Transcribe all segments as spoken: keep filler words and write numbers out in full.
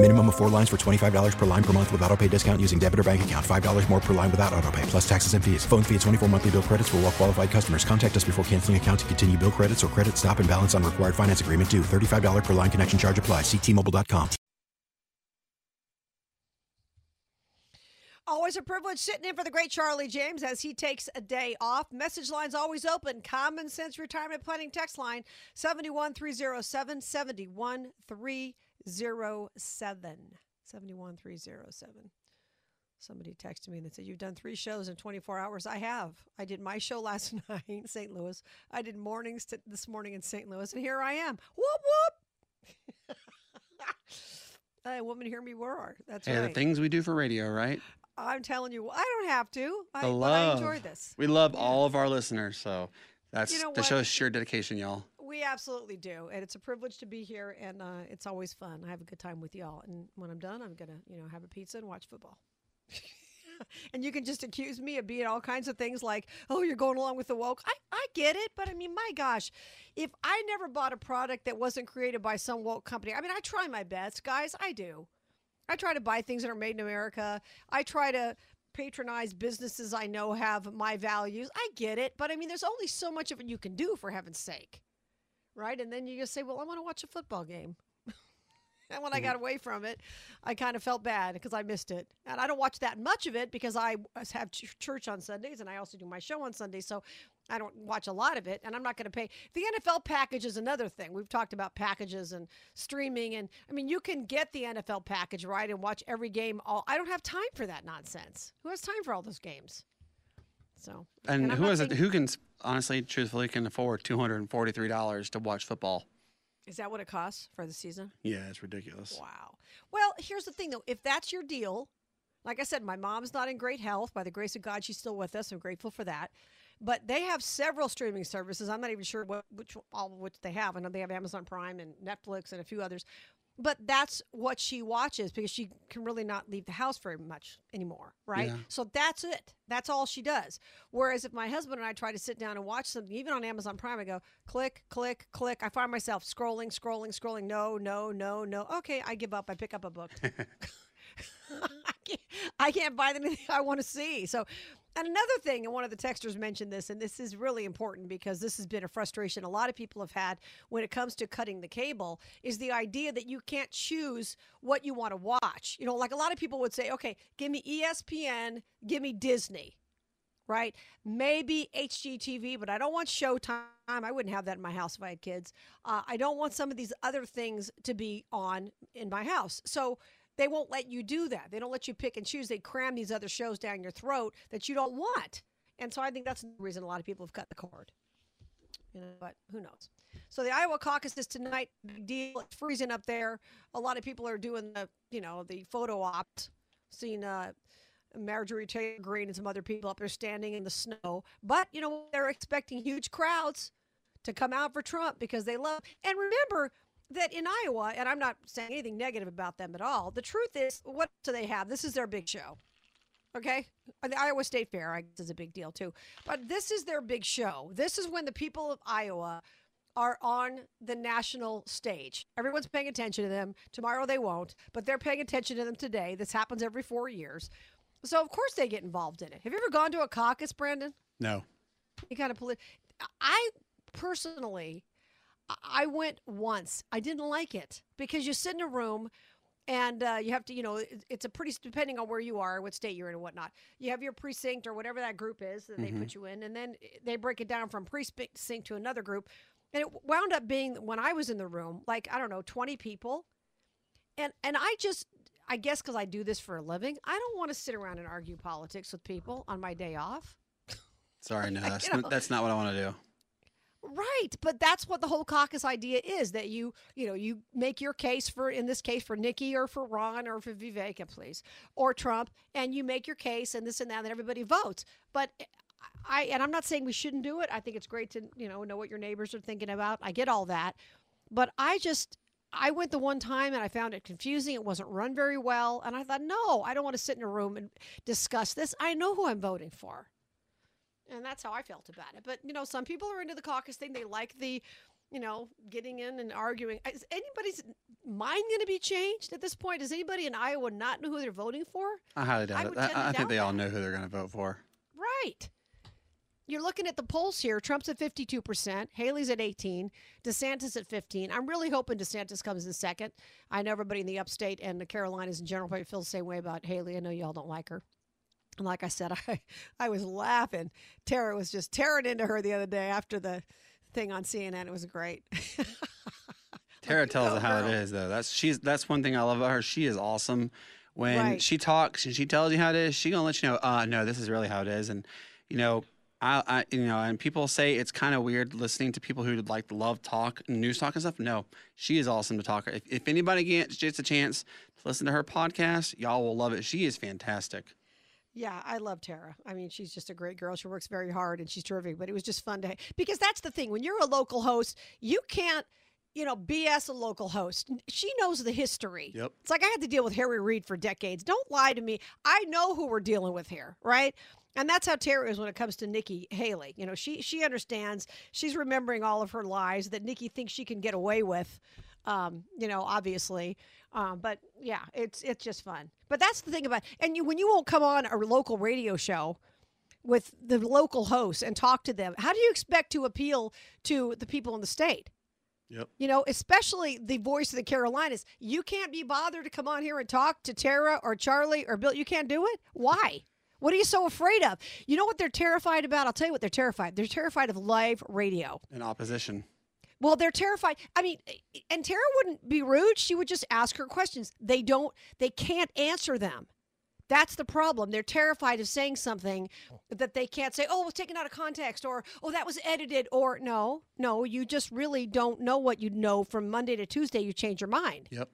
Minimum of four lines for twenty-five dollars per line per month with autopay discount using debit or bank account. five dollars more per line without autopay, plus taxes and fees. Phone fee at twenty-four monthly bill credits for well qualified customers. Contact us before canceling account to continue bill credits or credit stop and balance on required finance agreement due. thirty-five dollars per line connection charge applies. See T Mobile dot com. Always a privilege sitting in for the great Charlie James as he takes a day off. Message line's always open. Common Sense Retirement Planning text line seven one three zero seven seven one three zero seven seven one three zero seven. Somebody texted me and said, "You've done three shows in twenty-four hours." I have. I did my show last night in Saint Louis. I did mornings t- this morning in Saint Louis, and here I am. Whoop whoop. Hey, woman, hear me roar. That's hey, right. The things we do for radio, right? I'm telling you, I don't have to. I, I enjoy this. We love yeah. all of our listeners, so that's you know the show's sheer dedication, y'all. We absolutely do, and it's a privilege to be here, and uh, it's always fun. I have a good time with y'all, and when I'm done, I'm gonna, you know, have a pizza and watch football. And you can just accuse me of being all kinds of things like, oh, you're going along with the woke. I, I get it, but I mean, my gosh, if I never bought a product that wasn't created by some woke company, I mean, I try my best, guys. I do. I try to buy things that are made in America. I try to patronize businesses I know have my values. I get it, but I mean, there's only so much of it you can do, for heaven's sake. Right? And then you just say, well, I want to watch a football game. And when I got away from it, I kind of felt bad because I missed it. And I don't watch that much of it because I have ch- church on Sundays, and I also do my show on Sundays. So I don't watch a lot of it, and I'm not going to pay. The N F L package is another thing. We've talked about packages and streaming. And I mean, you can get the N F L package, right, and watch every game. All I don't have time for that nonsense. Who has time for all those games? So, and, and who is thinking- it? Who can honestly, truthfully, can afford two hundred forty-three dollars to watch football? Is that what it costs for the season? Yeah, it's ridiculous. Wow. Well, here's the thing, though. If that's your deal, like I said, my mom's not in great health. By the grace of God, she's still with us. I'm grateful for that. But they have several streaming services. I'm not even sure what, which all which they have. I know they have Amazon Prime and Netflix and a few others. But that's what she watches because she can really not leave the house very much anymore, right? Yeah. So that's it. That's all she does. Whereas if my husband and I try to sit down and watch something, even on Amazon Prime, I go click, click, click. I find myself scrolling, scrolling, scrolling. No, no, no, no. Okay, I give up. I pick up a book. I, can't, I can't buy anything I want to see. So, and another thing, and one of the texters mentioned this, and this is really important because this has been a frustration a lot of people have had when it comes to cutting the cable, is the idea that you can't choose what you want to watch. You know, like a lot of people would say, okay, give me E S P N, give me Disney, right? Maybe H G T V, but I don't want Showtime. I wouldn't have that in my house if I had kids. Uh, I don't want some of these other things to be on in my house. So, they won't let you do that. They don't let you pick and choose. They cram these other shows down your throat that you don't want. And so I think that's the reason a lot of people have cut the cord. You know, but who knows? So the Iowa Caucus is tonight. Big deal. It's freezing up there. A lot of people are doing the, you know, the photo opt. Seen uh, Marjorie Taylor Greene and some other people up there standing in the snow. But, you know, they're expecting huge crowds to come out for Trump because they love. And remember that in Iowa, and I'm not saying anything negative about them at all, the truth is, what do they have? This is their big show, okay? The Iowa State Fair, I guess, is a big deal, too. But this is their big show. This is when the people of Iowa are on the national stage. Everyone's paying attention to them. Tomorrow they won't, but they're paying attention to them today. This happens every four years. So, of course, they get involved in it. Have you ever gone to a caucus, Brandon? No. You got to polit- I personally... I went once. I didn't like it because you sit in a room and uh, you have to, you know, it's a pretty, depending on where you are, what state you're in and whatnot, you have your precinct or whatever that group is that mm-hmm. they put you in. And then they break it down from precinct to another group. And it wound up being, when I was in the room, like, I don't know, twenty people. And and I just, I guess because I do this for a living, I don't want to sit around and argue politics with people on my day off. Sorry, no, that's, you know, that's not what I want to do. Right, but that's what the whole caucus idea is, that you, you know, you make your case for, in this case, for Nikki or for Ron or for Viveka, please, or Trump, and you make your case and this and that, and everybody votes. But I, and I'm not saying we shouldn't do it. I think it's great to, you know, know what your neighbors are thinking about. I get all that. But I just, I went the one time and I found it confusing. It wasn't run very well. And I thought, no, I don't want to sit in a room and discuss this. I know who I'm voting for. And that's how I felt about it. But, you know, some people are into the caucus thing. They like the, you know, getting in and arguing. Is anybody's mind going to be changed at this point? Does anybody in Iowa not know who they're voting for? I highly doubt I it. I, I think they that. all know who they're going to vote for. Right. You're looking at the polls here. Trump's at fifty-two percent. Haley's at eighteen. DeSantis at fifteen. I'm really hoping DeSantis comes in second. I know everybody in the upstate and the Carolinas in general probably feels the same way about Haley. I know y'all don't like her. And like I said, I, I was laughing. Tara was just tearing into her the other day after the thing on C N N. It was great. Tara like, tells oh, it how girl. it is, though. That's she's that's one thing I love about her. She is awesome. When right. she talks and she tells you how it is, she's going to let you know, uh, no, this is really how it is. And, you know, I, I you know, and people say it's kind of weird listening to people who like love talk and news talk and stuff. No, she is awesome to talk. If, if anybody gets a chance to listen to her podcast, y'all will love it. She is fantastic. Yeah, I love Tara. I mean, she's just a great girl. She works very hard and she's terrific, but it was just fun to, because that's the thing. When you're a local host, you can't, you know, B S a local host. She knows the history. Yep. It's like I had to deal with Harry Reid for decades. Don't lie to me. I know who we're dealing with here, right? And that's how Tara is when it comes to Nikki Haley. You know, she, she understands. She's remembering all of her lies that Nikki thinks she can get away with. Um, you know, obviously, um, but yeah, it's it's just fun. But that's the thing about, and you, when you won't come on a local radio show with the local hosts and talk to them, how do you expect to appeal to the people in the state? Yep. You know, especially the voice of the Carolinas. You can't be bothered to come on here and talk to Tara or Charlie or Bill. You can't do it. Why? What are you so afraid of? You know what they're terrified about? I'll tell you what they're terrified. They're terrified of live radio. And opposition. Well, they're terrified. I mean, and Tara wouldn't be rude. She would just ask her questions. They don't, they can't answer them. That's the problem. They're terrified of saying something that they can't say, oh, it was taken out of context, or, oh, that was edited, or no, no, you just really don't know what you know from Monday to Tuesday. You change your mind. Yep.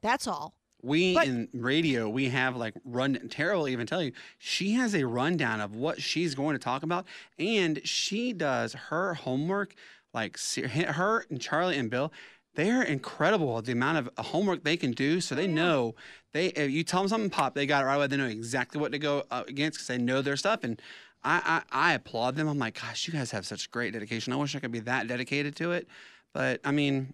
That's all. We but, in radio, we have like run, Tara will even tell you, she has a rundown of what she's going to talk about, and she does her homework. Like her and Charlie and Bill, they are incredible at the amount of homework they can do. So they know they. If you tell them something pop, they got it right away. They know exactly what to go against because they know their stuff. And I, I, I applaud them. I'm like, gosh, you guys have such great dedication. I wish I could be that dedicated to it. But I mean,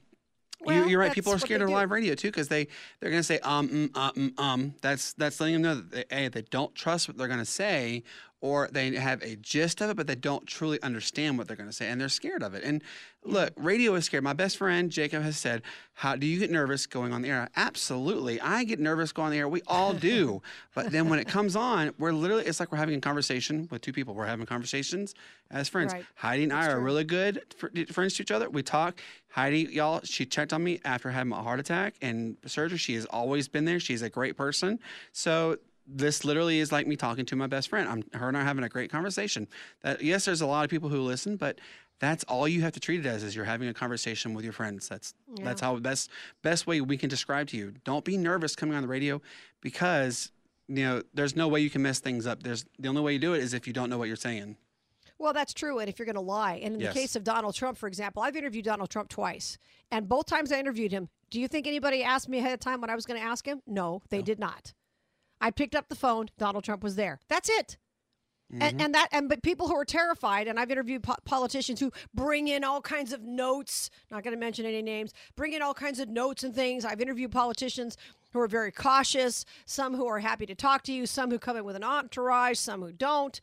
well, you, you're right. People are scared of live radio too because they they're gonna say um um uh, um um. That's that's letting them know that they, a, they don't trust what they're gonna say. Or they have a gist of it, but they don't truly understand what they're going to say, and they're scared of it. And look, radio is scary. My best friend, Jacob, has said, how do you get nervous going on the air? Absolutely. I get nervous going on the air. We all do. But then when it comes on, we're literally, it's like we're having a conversation with two people. We're having conversations as friends. Right. Heidi and That's I are true. really good for, friends to each other. We talk. Heidi, y'all, she checked on me after having a heart attack and surgery. She has always been there. She's a great person. So this literally is like me talking to my best friend. I'm her and I are having a great conversation. That yes, there's a lot of people who listen, but that's all you have to treat it as is you're having a conversation with your friends. That's yeah. that's how best best way we can describe to you. Don't be nervous coming on the radio because you know there's no way you can mess things up. There's the only way you do it is if you don't know what you're saying. Well, that's true, and if you're going to lie. And in yes. the case of Donald Trump, for example, I've interviewed Donald Trump twice, and both times I interviewed him, do you think anybody asked me ahead of time what I was going to ask him? No, they no. did not. I picked up the phone. Donald Trump was there. That's it. Mm-hmm. And, and that, and but people who are terrified, and I've interviewed po- politicians who bring in all kinds of notes, not going to mention any names, bring in all kinds of notes and things. I've interviewed politicians who are very cautious, some who are happy to talk to you, some who come in with an entourage, some who don't.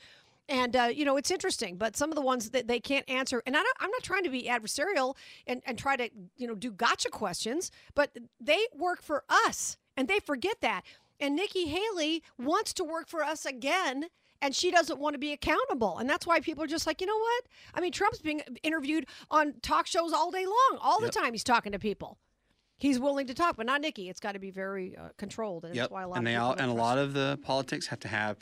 And, uh, you know, it's interesting, but some of the ones that they can't answer, and I don't, I'm not trying to be adversarial and, and try to, you know, do gotcha questions, but they work for us, and they forget that. And Nikki Haley wants to work for us again, and she doesn't want to be accountable. And that's why people are just like, you know what? I mean, Trump's being interviewed on talk shows all day long, all yep. the time he's talking to people. he's willing to talk, but not Nikki. It's got to be very uh, controlled. And yep. That's why a lot and of they all, and a lot of the politics have to have,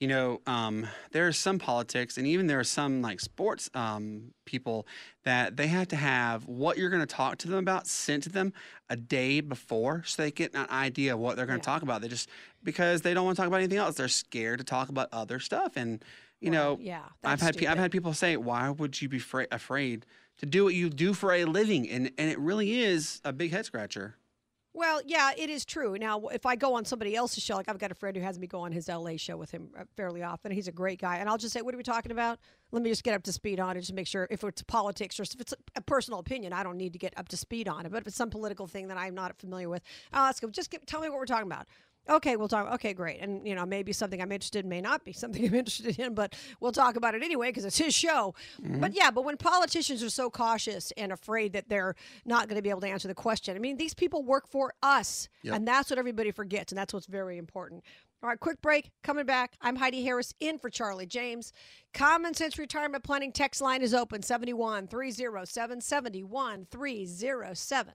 you know, um, there are some politics, and even there are some like sports um, people that they have to have what you're going to talk to them about sent to them a day before, so they get an idea of what they're going to yeah. talk about. They just because they don't want to talk about anything else, they're scared to talk about other stuff. And you well, know, yeah, I've had pe- I've had people say, "Why would you be fra- afraid to do what you do for a living?" And and it really is a big head scratcher. Well, yeah, it is true. Now, if I go on somebody else's show, like I've got a friend who has me go on his L A show with him fairly often. He's a great guy. And I'll just say, what are we talking about? Let me just get up to speed on it, just to make sure if it's politics or if it's a personal opinion, I don't need to get up to speed on it. But if it's some political thing that I'm not familiar with, I'll ask him, just get, tell me what we're talking about. Okay, we'll talk. Okay, great. And, you know, maybe something I'm interested in may not be something I'm interested in, but we'll talk about it anyway because it's his show. Mm-hmm. But, yeah, but when politicians are so cautious and afraid that they're not going to be able to answer the question, I mean, these people work for us, yep. and that's what everybody forgets, and that's what's very important. All right, quick break. Coming back, I'm Heidi Harris in for Charlie James. Common Sense Retirement Planning text line is open, seven one three oh seven, seven one three oh seven.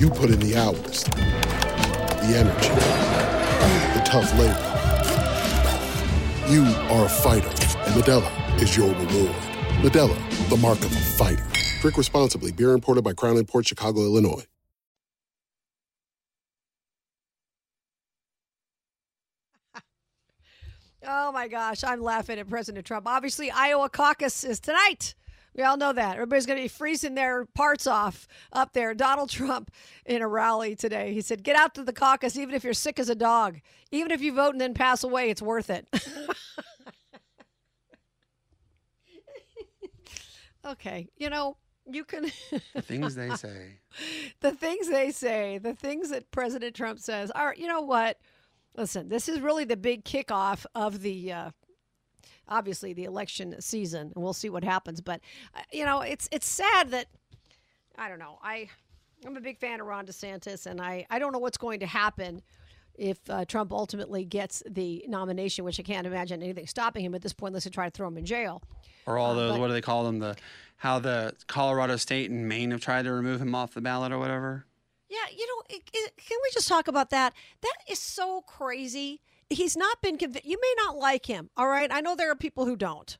You put in the hours, the energy, the tough labor. You are a fighter, and Modelo is your reward. Modelo, the mark of a fighter. Drink responsibly. Beer imported by Crown Imports, Chicago, Illinois. Oh, my gosh. I'm laughing at President Trump. Obviously, Iowa Caucus is tonight. We all know that. Everybody's going to be freezing their parts off up there. Donald Trump in a rally today. He said, get out to the caucus even if you're sick as a dog. Even if you vote and then pass away, it's worth it. Okay. You know, you can... The things they say. The things they say. The things that President Trump says. All right. You know what? Listen, this is really the big kickoff of the... Uh, obviously the election season, and we'll see what happens. But, uh, you know, it's it's sad that, I don't know, I, I'm a big fan of Ron DeSantis, and I, I don't know what's going to happen if uh, Trump ultimately gets the nomination, which I can't imagine anything stopping him at this point unless they try to throw him in jail. Or all those, uh, but, what do they call them, the how the Colorado State and Maine have tried to remove him off the ballot or whatever? Yeah, you know, it, it, can we just talk about that? That is so crazy. He's not been convicted. You may not like him, all right? I know there are people who don't.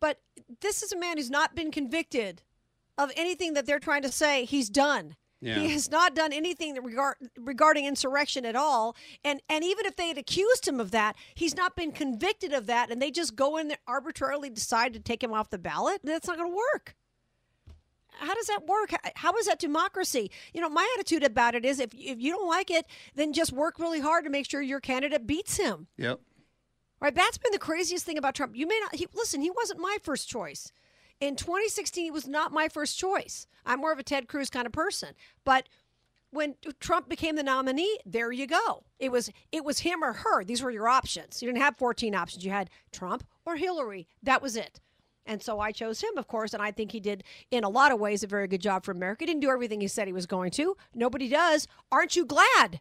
But this is a man who's not been convicted of anything that they're trying to say he's done. Yeah. He has not done anything that regard, regarding insurrection at all. And and even if they had accused him of that, he's not been convicted of that, and they just go in and arbitrarily decide to take him off the ballot? That's not going to work. How does that work? How is that democracy? You know, my attitude about it is if if you don't like it, then just work really hard to make sure your candidate beats him. Yep. Right. That's been the craziest thing about Trump. You may not he, listen. He wasn't my first choice. In twenty sixteen, he was not my first choice. I'm more of a Ted Cruz kind of person. But when Trump became the nominee, there you go. It was it was him or her. These were your options. You didn't have fourteen options. You had Trump or Hillary. That was it. And so I chose him, of course, and I think he did, in a lot of ways, a very good job for America. He didn't do everything he said he was going to. Nobody does. Aren't you glad?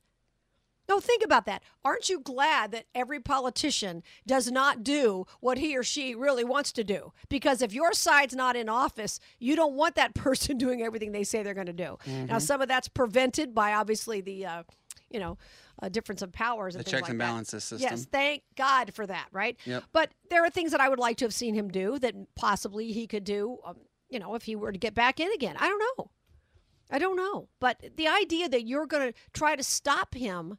No, think about that. Aren't you glad that every politician does not do what he or she really wants to do? Because if your side's not in office, you don't want that person doing everything they say they're going to do. Mm-hmm. Now, some of that's prevented by, obviously, the uh, you know, uh, difference of powers. And the checks like and balances system. Yes, thank God for that, right? Yep. But there are things that I would like to have seen him do that possibly he could do, um, you know, if he were to get back in again. I don't know. I don't know. But the idea that you're going to try to stop him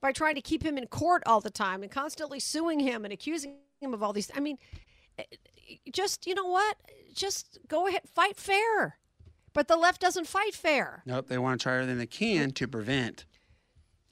by trying to keep him in court all the time and constantly suing him and accusing him of all these. I mean, just, you know what? Just go ahead, fight fair. But the left doesn't fight fair. Nope, they want to try everything they can to prevent.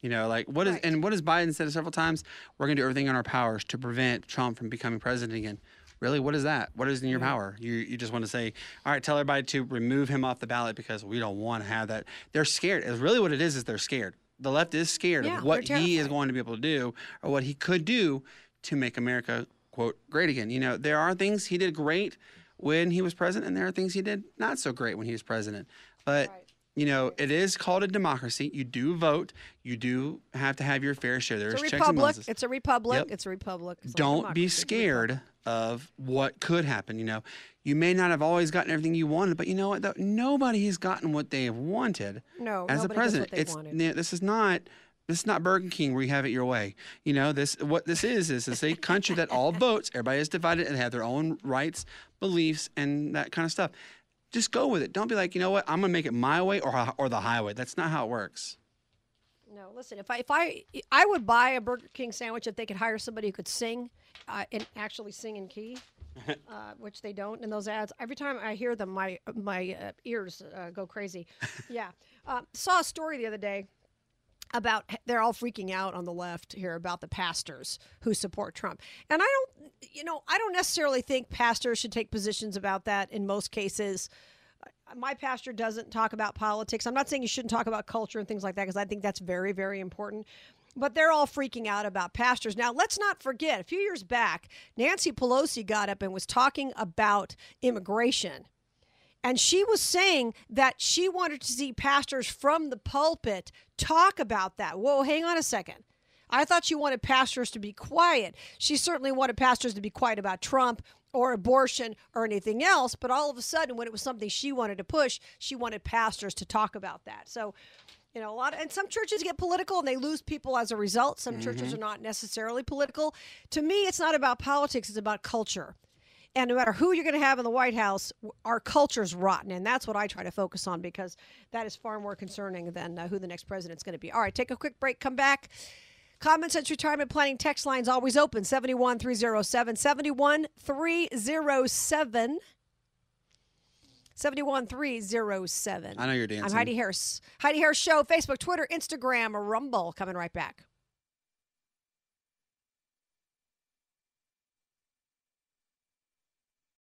You know, like, what is, right. and what has Biden said several times? We're going to do everything in our powers to prevent Trump from becoming president again. Really, what is that? What is in your power? You you just want to say, all right, tell everybody to remove him off the ballot because we don't want to have that. They're scared. It's really what it is, is they're scared. The left is scared yeah, of what he is going to be able to do or what he could do to make America, quote, great again. You know, there are things he did great when he was president, and there are things he did not so great when he was president. But, right. you know, it is called a democracy. You do vote. You do have to have your fair share. There's checks and balances. It's a republic. Yep. It's a republic. It's Don't like be scared of what could happen. You know, you may not have always gotten everything you wanted, but you know what? Though? Nobody has gotten what they have wanted no, as a president. It's wanted. this is not this is not Burger King where you have it your way. You know, this what this is is it's a country that all votes. Everybody is divided and have their own rights, beliefs, and that kind of stuff. Just go with it. Don't be like, you know what? I'm gonna make it my way or or the highway. That's not how it works. No, listen, if I if I I would buy a Burger King sandwich if they could hire somebody who could sing uh, and actually sing in key, uh, which they don't in those ads. Every time I hear them, my my uh, ears uh, go crazy. Yeah, uh, saw a story the other day about they're all freaking out on the left here about the pastors who support Trump. And I don't, you know, I don't necessarily think pastors should take positions about that in most cases. My pastor doesn't talk about politics. I'm not saying you shouldn't talk about culture and things like that, because I think that's very, very important. But they're all freaking out about pastors. Now, let's not forget, a few years back, Nancy Pelosi got up and was talking about immigration. And she was saying that she wanted to see pastors from the pulpit talk about that. Whoa, hang on a second. I thought she wanted pastors to be quiet. She certainly wanted pastors to be quiet about Trump or abortion or anything else. But all of a sudden, when it was something she wanted to push, she wanted pastors to talk about that. So, you know, a lot of, and some churches get political and they lose people as a result. Some mm-hmm. churches are not necessarily political. To me, it's not about politics. It's about culture. And no matter who you're going to have in the White House, our culture's rotten. And that's what I try to focus on, because that is far more concerning than uh, who the next president's going to be. All right, take a quick break. Come back. Common Sense Retirement Planning text line's always open, seven one three zero seven. seven one three zero seven. seven one three zero seven. I know you're dancing. I'm Heidi Harris. Heidi Harris Show, Facebook, Twitter, Instagram, Rumble. Coming right back.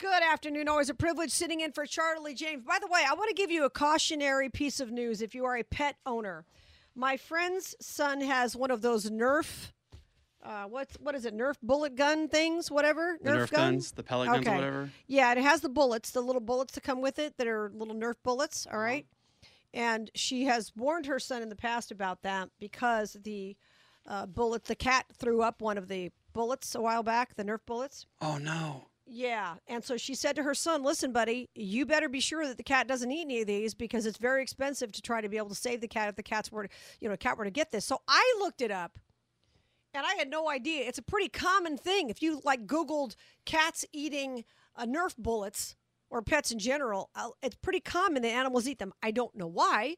Good afternoon. Always a privilege sitting in for Charlie James. By the way, I want to give you a cautionary piece of news if you are a pet owner. My friend's son has one of those Nerf, uh, what's, what is it, Nerf bullet gun things, whatever? The Nerf, Nerf gun? guns, the pellet okay. guns, whatever. Yeah, and it has the bullets, the little bullets that come with it that are little Nerf bullets, all right? Mm-hmm. And she has warned her son in the past about that because the uh, bullet, the cat threw up one of the bullets a while back, the Nerf bullets. Oh, no. Yeah, and so she said to her son, listen, buddy, you better be sure that the cat doesn't eat any of these, because it's very expensive to try to be able to save the cat if the cat's were to, you know, cat were to get this. So I looked it up, and I had no idea. It's a pretty common thing. If you, like, Googled cats eating uh, Nerf bullets or pets in general, uh, it's pretty common that animals eat them. I don't know why,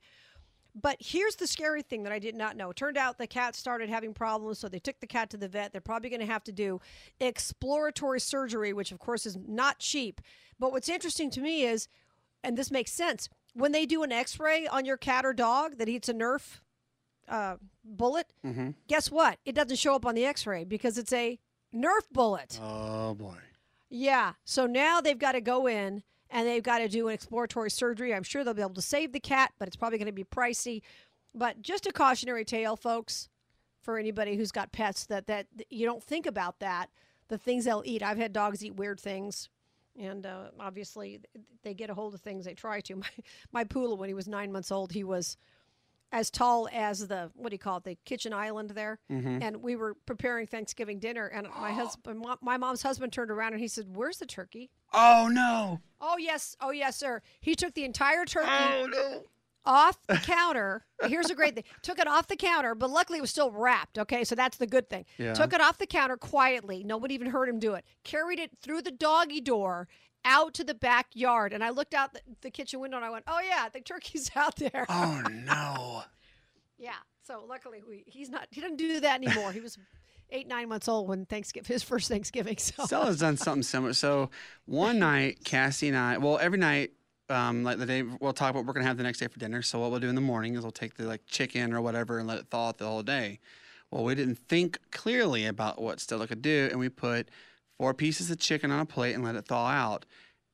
But here's the scary thing that I did not know. It turned out the cat started having problems, so they took the cat to the vet. They're probably going to have to do exploratory surgery, which, of course, is not cheap. But what's interesting to me is, and this makes sense, when they do an x-ray on your cat or dog that eats a Nerf uh, bullet, mm-hmm. guess what? It doesn't show up on the x-ray because it's a Nerf bullet. Oh, boy. Yeah. So now they've got to go in. And they've got to do an exploratory surgery. I'm sure they'll be able to save the cat, but it's probably going to be pricey. But just a cautionary tale, folks, for anybody who's got pets, that, that you don't think about that, the things they'll eat. I've had dogs eat weird things, and uh, obviously they get a hold of things. They try to. My, my Pula, when he was nine months old, he was as tall as the, what do you call it, the kitchen island there. Mm-hmm. And we were preparing Thanksgiving dinner, and my husband, my mom's husband turned around, and he said, "Where's the turkey?" Oh, no. Oh, yes. Oh, yes, sir. He took the entire turkey oh, no. off the counter. Here's a great thing. Took it off the counter, but luckily it was still wrapped, okay? So that's the good thing. Yeah. Took it off the counter quietly. Nobody even heard him do it. Carried it through the doggy door out to the backyard. And I looked out the, the kitchen window, and I went, oh, yeah, the turkey's out there. Oh, no. Yeah. So luckily we, he's not, he doesn't do that anymore. He was eight, nine months old when Thanksgiving, his first Thanksgiving. So. Stella's done something similar. So one night, Cassie and I, well, every night, um, like the day, we'll talk about what we're going to have the next day for dinner. So what we'll do in the morning is we'll take the like chicken or whatever and let it thaw out the whole day. Well, we didn't think clearly about what Stella could do, and we put four pieces of chicken on a plate and let it thaw out.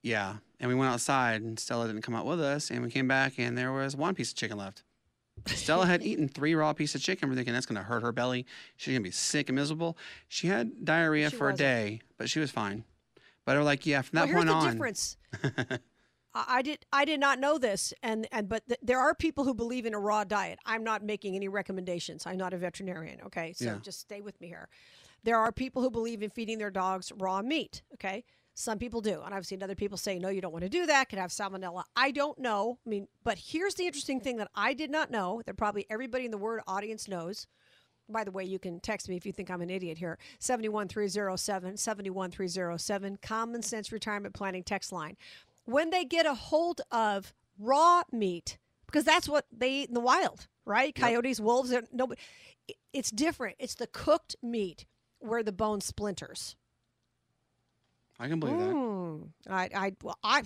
Yeah, and we went outside, and Stella didn't come out with us, and we came back, and there was one piece of chicken left. Stella had eaten three raw pieces of chicken. We're thinking that's going to hurt her belly. She's going to be sick and miserable. She had diarrhea she for wasn't. a day, but she was fine. But we're like, yeah, from that well, point on. Here's the difference. I did I did not know this, and and but th- there are people who believe in a raw diet. I'm not making any recommendations. I'm not a veterinarian, okay? So yeah. just stay with me here. There are people who believe in feeding their dogs raw meat, okay? Some people do, and I've seen other people say, no, you don't want to do that, could have salmonella. I don't know. I mean, but here's the interesting thing that I did not know, that probably everybody in the word audience knows. By the way, you can text me if you think I'm an idiot here. seven one three zero seven, seven one three zero seven, Common Sense Retirement Planning text line. When they get a hold of raw meat, because that's what they eat in the wild, right? Coyotes, yep. wolves, nobody. It's different. It's the cooked meat where the bone splinters. I can believe mm. that. I I well, I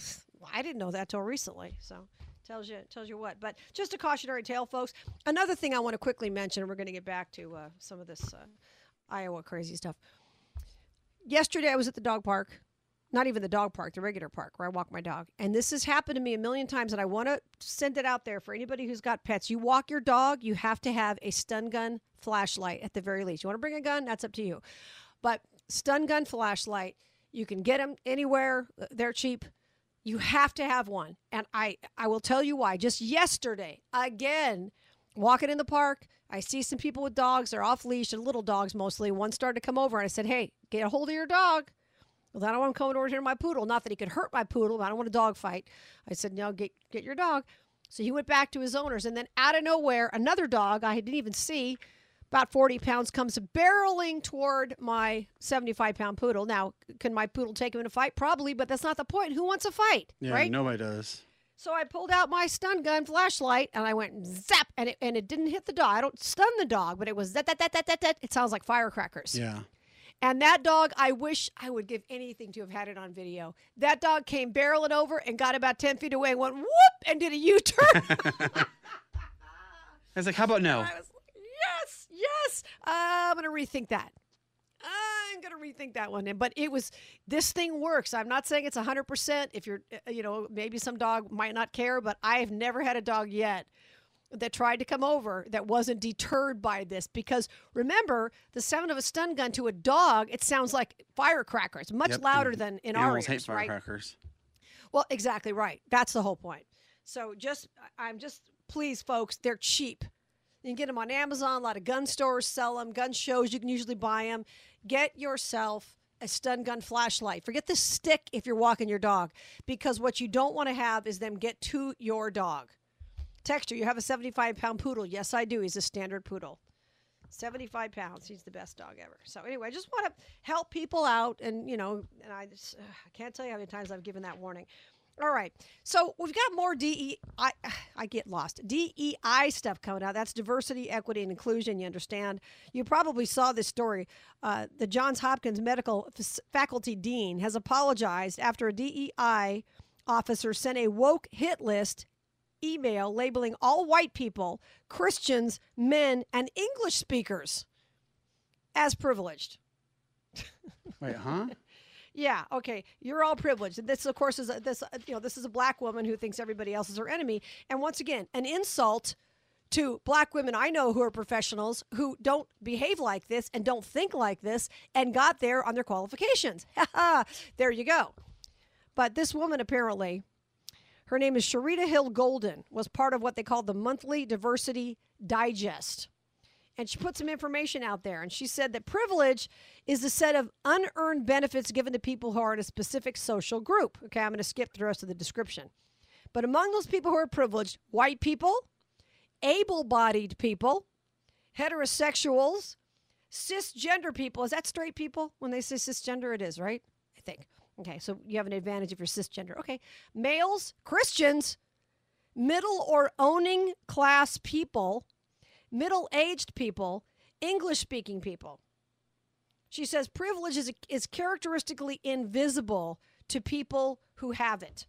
I didn't know that till recently. So tells you tells you what. But just a cautionary tale, folks. Another thing I want to quickly mention, and we're going to get back to uh, some of this uh, Iowa crazy stuff. Yesterday, I was at the dog park, not even the dog park, the regular park where I walk my dog. And this has happened to me a million times, and I want to send it out there for anybody who's got pets. You walk your dog, you have to have a stun gun flashlight at the very least. You want to bring a gun? That's up to you. But stun gun flashlight. You can get them anywhere. They're cheap. You have to have one. And I, I will tell you why. Just yesterday, again, walking in the park, I see some people with dogs. They're off-leash and little dogs mostly. One started to come over, and I said, hey, get a hold of your dog. Well, I don't want him coming over here to my poodle. Not that he could hurt my poodle, but I don't want a dog fight. I said, no, get, get your dog. So he went back to his owners. And then out of nowhere, another dog I didn't even see, about forty pounds, comes barreling toward my seventy-five pound poodle. Now, can my poodle take him in a fight? Probably, but that's not the point. Who wants a fight? Yeah, right? Nobody does. So I pulled out my stun gun flashlight, and I went zap, and it and it didn't hit the dog. I don't stun the dog, but it was that that that that that that. It sounds like firecrackers. Yeah. And that dog, I wish I would give anything to have had it on video. That dog came barreling over and got about ten feet away, and went whoop, and did a U-turn. I was like, how about no? Yes, yes. Uh, I'm going to rethink that. I'm going to rethink that one. But it was, this thing works. I'm not saying it's one hundred percent. If you're, you know, maybe some dog might not care, but I have never had a dog yet that tried to come over that wasn't deterred by this. Because remember, the sound of a stun gun to a dog, it sounds like firecrackers, much yep. louder than in our ears. Animals hate firecrackers. Right? Well, exactly right. That's the whole point. So just, I'm just, please, folks, they're cheap. You can get them on Amazon. A lot of gun stores sell them. Gun shows, you can usually buy them. Get yourself a stun gun flashlight. Forget the stick if you're walking your dog, because what you don't want to have is them get to your dog. Texture, you have a seventy-five pound poodle. Yes, I do. He's a standard poodle. seventy-five pounds. He's the best dog ever. So anyway, I just want to help people out. And, you know, and I, just, uh, I can't tell you how many times I've given that warning. All right. So we've got more D E I. I get lost. D E I stuff coming out. That's diversity, equity, and inclusion. You understand? You probably saw this story. Uh, the Johns Hopkins medical f- faculty dean has apologized after a D E I officer sent a woke hit list email labeling all white people, Christians, men, and English speakers as privileged. Wait, huh? Yeah. Okay. You're all privileged. This, of course, is a, this. You know, this is a black woman who thinks everybody else is her enemy. And once again, an insult to black women I know who are professionals who don't behave like this and don't think like this and got there on their qualifications. There you go. But this woman, apparently, her name is Sherita Hill Golden, was part of what they call the Monthly Diversity Digest. And she put some information out there. And she said that privilege is the set of unearned benefits given to people who are in a specific social group. Okay, I'm going to skip the rest of the description. But among those people who are privileged, white people, able-bodied people, heterosexuals, cisgender people. Is that straight people? When they say cisgender, it is, right? I think. Okay, so you have an advantage if you're cisgender. Okay, males, Christians, middle or owning class people, middle-aged people, English-speaking people. She says privilege is, is characteristically invisible to people who have it.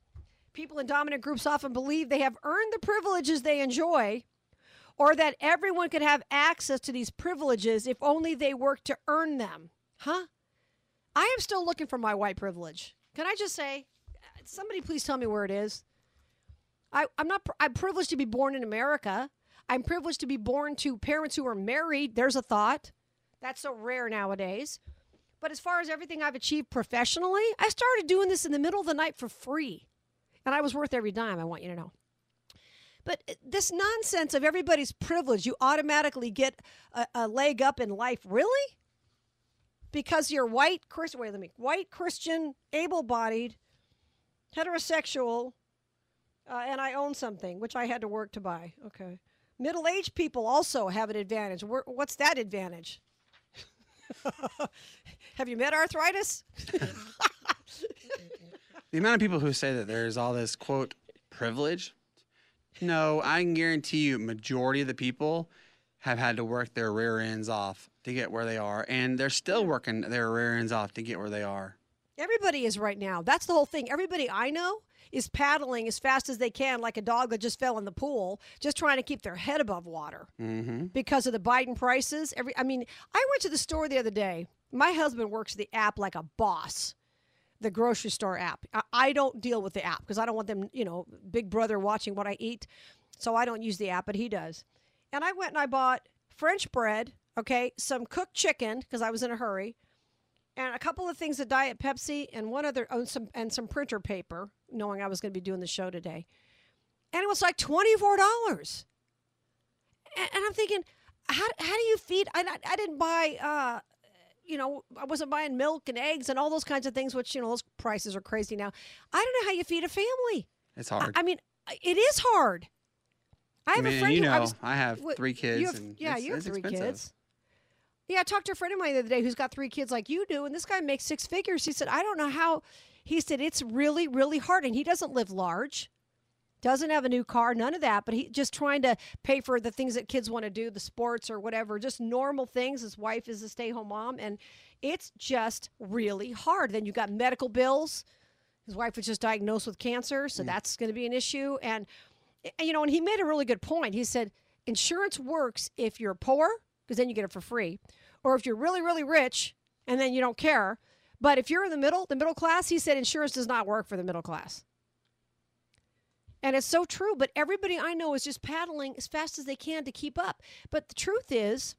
People in dominant groups often believe they have earned the privileges they enjoy, or that everyone could have access to these privileges if only they worked to earn them. Huh? I am still looking for my white privilege. Can I just say, somebody please tell me where it is. I, I'm not. I'm privileged to be born in America. I'm privileged to be born to parents who are married. There's a thought. That's so rare nowadays. But as far as everything I've achieved professionally, I started doing this in the middle of the night for free. And I was worth every dime, I want you to know. But this nonsense of everybody's privilege, you automatically get a, a leg up in life. Really? Because you're white, Christian, wait, let me, white, Christian, able-bodied, heterosexual, uh, and I own something, which I had to work to buy. Okay. Middle-aged people also have an advantage. We're, what's that advantage? Have you met arthritis? The amount of people who say that there's all this, quote, privilege. No, I can guarantee you majority of the people have had to work their rear ends off to get where they are, and they're still working their rear ends off to get where they are. Everybody is right now. That's the whole thing. Everybody I know is paddling as fast as they can like a dog that just fell in the pool, just trying to keep their head above water mm-hmm. because of the Biden prices. Every, I mean, I went to the store the other day. My husband works the app like a boss, the grocery store app. I, I don't deal with the app because I don't want them, you know, big brother watching what I eat. So I don't use the app, but he does. And I went and I bought French bread, okay, some cooked chicken because I was in a hurry, and a couple of things of Diet Pepsi and one other and some, and some printer paper, knowing I was going to be doing the show today. And it was like twenty-four dollars. And, and I'm thinking, how how do you feed? I, I didn't buy, uh, you know, I wasn't buying milk and eggs and all those kinds of things, which, you know, those prices are crazy now. I don't know how you feed a family. It's hard. I, I mean, it is hard. I have Man, a friend you who, know, I, was, I have three kids. You have, and yeah, it's, you have it's three expensive. kids. Yeah, I talked to a friend of mine the other day who's got three kids like you do, and this guy makes six figures. He said, I don't know how. He said, it's really, really hard. And he doesn't live large, doesn't have a new car, none of that. But he just trying to pay for the things that kids want to do, the sports or whatever, just normal things. His wife is a stay-at-home mom, and it's just really hard. Then you got medical bills. His wife was just diagnosed with cancer, so mm. that's going to be an issue. And, you know, and he made a really good point. He said, insurance works if you're poor, because then you get it for free. Or if you're really, really rich, and then you don't care. But if you're in the middle, the middle class, he said insurance does not work for the middle class. And it's so true. But everybody I know is just paddling as fast as they can to keep up. But the truth is,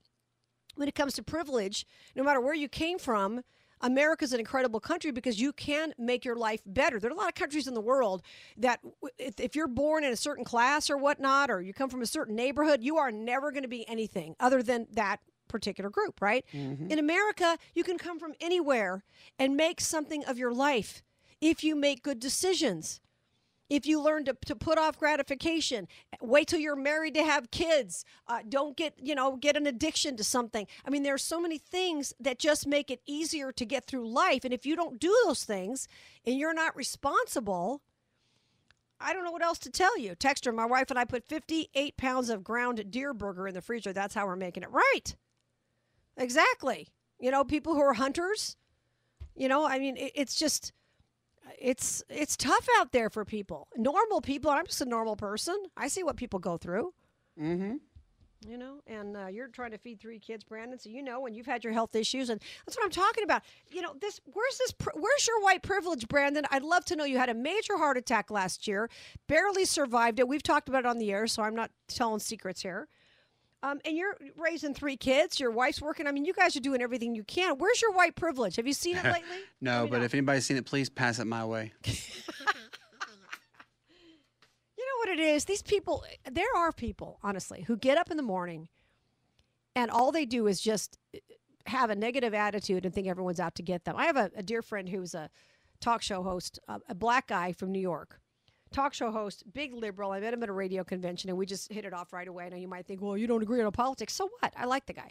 when it comes to privilege, no matter where you came from, America's an incredible country because you can make your life better. There are a lot of countries in the world that if, if you're born in a certain class or whatnot, or you come from a certain neighborhood, you are never going to be anything other than that particular group, right? Mm-hmm. In America, you can come from anywhere and make something of your life if you make good decisions, if you learn to, to put off gratification, wait till you're married to have kids, uh, don't get, you know, get an addiction to something. I mean, there are so many things that just make it easier to get through life. And if you don't do those things and you're not responsible, I don't know what else to tell you. Text her, my wife and I put fifty-eight pounds of ground deer burger in the freezer. That's how we're making it. Right. Exactly. You know, people who are hunters, you know, I mean, it, it's just, it's it's tough out there for people. Normal people. I'm just a normal person. I see what people go through. Mm-hmm. You know, and uh, you're trying to feed three kids, Brandon. So, you know, when you've had your health issues, and that's what I'm talking about. You know, this where's this where's your white privilege, Brandon? I'd love to know. You had a major heart attack last year, barely survived it. We've talked about it on the air, so I'm not telling secrets here. Um, and you're raising three kids. Your wife's working. I mean, you guys are doing everything you can. Where's your white privilege? Have you seen it lately? No, but not? If anybody's seen it, please pass it my way. What it is, these people, there are people, honestly, who get up in the morning and all they do is just have a negative attitude and think everyone's out to get them. I have a, a dear friend who's a talk show host, uh, a black guy from New York, talk show host, big liberal. I met him at a radio convention and we just hit it off right away. Now you might think, well, you don't agree on politics. So what? I like the guy.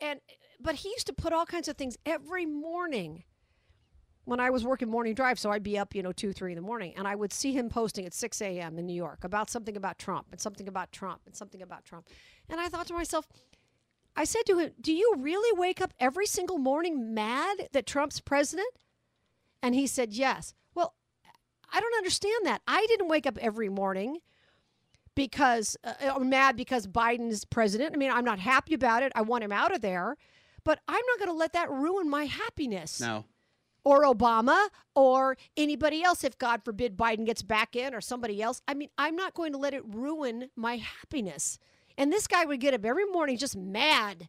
And, but he used to put all kinds of things every morning when I was working morning drive, so I'd be up, you know, two, three in the morning, and I would see him posting at six a.m. in New York about something about Trump and something about Trump and something about Trump. And I thought to myself, I said to him, do you really wake up every single morning mad that Trump's president? And he said, yes. Well, I don't understand that. I didn't wake up every morning because uh, or mad because Biden's president. I mean, I'm not happy about it. I want him out of there. But I'm not going to let that ruin my happiness. No. Or Obama, or anybody else, if God forbid Biden gets back in, or somebody else. I mean, I'm not going to let it ruin my happiness. And this guy would get up every morning just mad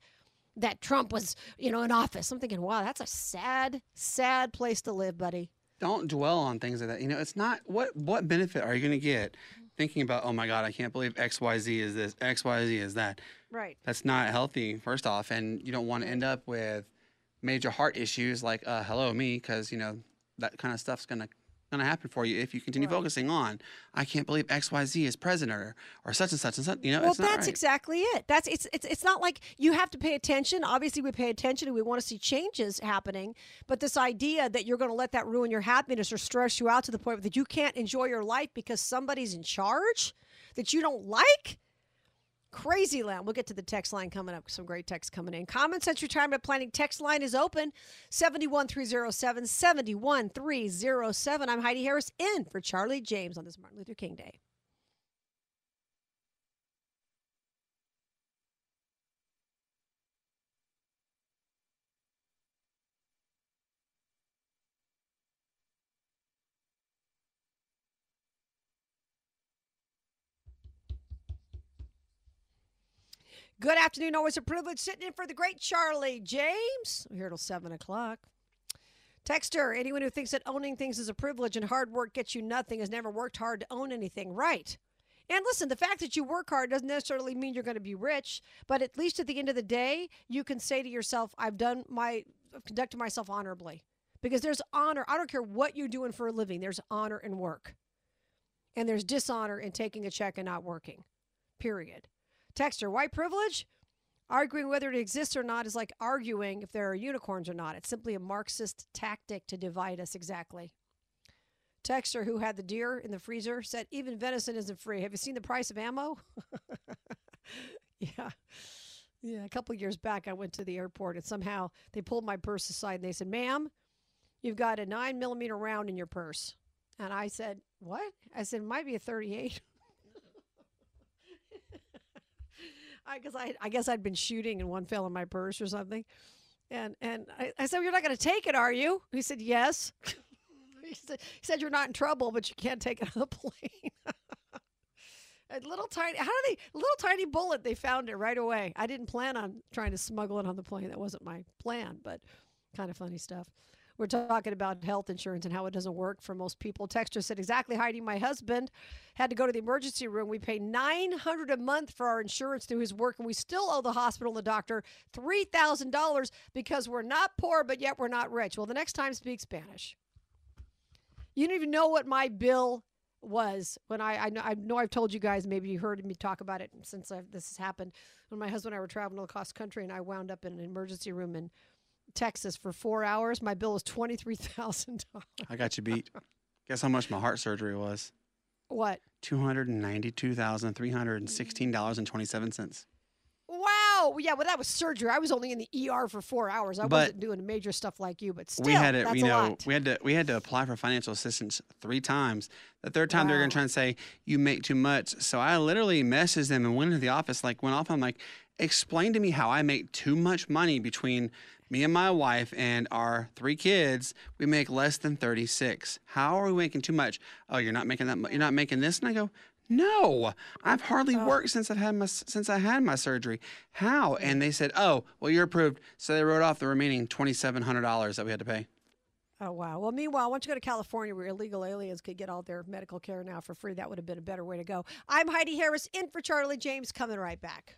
that Trump was, you know, in office. I'm thinking, wow, that's a sad, sad place to live, buddy. Don't dwell on things like that. You know, it's not, what what benefit are you going to get thinking about, oh my God, I can't believe X Y Z is this, X Y Z is that. Right. That's not healthy, first off, and you don't want to end up with major heart issues like uh, hello me, because you know that kind of stuff's gonna gonna happen for you if you continue right. focusing on I can't believe X Y Z is president or, or such and such and such. You know, well, it's not that's right. exactly it. That's it's it's it's not like you have to pay attention. Obviously, we pay attention and we want to see changes happening. But this idea that you're going to let that ruin your happiness or stress you out to the point that you can't enjoy your life because somebody's in charge that you don't like. Crazy land. We'll get to the text line coming up. Some great texts coming in. Common Sense Retirement Planning text line is open. seven one three zero seven, seven one three zero seven. I'm Heidi Harris in for Charlie James on this Martin Luther King Day. Good afternoon. Always a privilege sitting in for the great Charlie James. We're here till seven o'clock. Texter, anyone who thinks that owning things is a privilege and hard work gets you nothing has never worked hard to own anything. Right. And listen, the fact that you work hard doesn't necessarily mean you're going to be rich, but at least at the end of the day, you can say to yourself, I've done my, I've conducted myself honorably. Because there's honor. I don't care what you're doing for a living. There's honor in work. And there's dishonor in taking a check and not working. Period. Texter, white privilege, arguing whether it exists or not is like arguing if there are unicorns or not. It's simply a Marxist tactic to divide us. Exactly. Texter, who had the deer in the freezer, said, even venison isn't free. Have you seen the price of ammo? yeah. Yeah. A couple of years back, I went to the airport and somehow they pulled my purse aside and they said, ma'am, you've got a nine millimeter round in your purse. And I said, what? I said, it might be a thirty-eight. I guess I, I guess I'd been shooting and one fell in my purse or something. And and I, I said, well, you're not going to take it, are you? He said, yes. he, said, he said, you're not in trouble, but you can't take it on the plane. A little tiny, how do they, little tiny bullet, they found it right away. I didn't plan on trying to smuggle it on the plane. That wasn't my plan, but kind of funny stuff. We're talking about health insurance and how it doesn't work for most people. Texter said, exactly, Heidi, my husband had to go to the emergency room. We pay nine hundred dollars a month for our insurance through his work, and we still owe the hospital and the doctor three thousand dollars because we're not poor, but yet we're not rich. Well, the next time, speak Spanish. You don't even know what my bill was. When I, I, know, I know I've told you guys, maybe you heard me talk about it since I've, this has happened. When my husband and I were traveling across the country, and I wound up in an emergency room in Texas for four hours. My bill is twenty-three thousand dollars. I got you beat. Guess how much my heart surgery was? What? two hundred ninety-two thousand three hundred sixteen dollars and twenty-seven cents. Wow. Yeah, well, that was surgery. I was only in the E R for four hours. I but wasn't doing major stuff like you, but still, we had to, that's you know, a lot. We had, to, we had to apply for financial assistance three times. The third time, wow. They were going to try and say, you make too much. So I literally messaged them and went into the office, like, went off. I'm like, explain to me how I make too much money between me and my wife and our three kids. We make less than thirty-six. How are we making too much? Oh, you're not making that much. You're not making this. And I go, no, I've hardly oh. worked since I've had my since I had my surgery. How? And they said, oh, well, you're approved. So they wrote off the remaining twenty-seven hundred dollars that we had to pay. Oh, wow. Well, meanwhile, once you go to California where illegal aliens could get all their medical care now for free, that would have been a better way to go. I'm Heidi Harris, in for Charlie James, coming right back.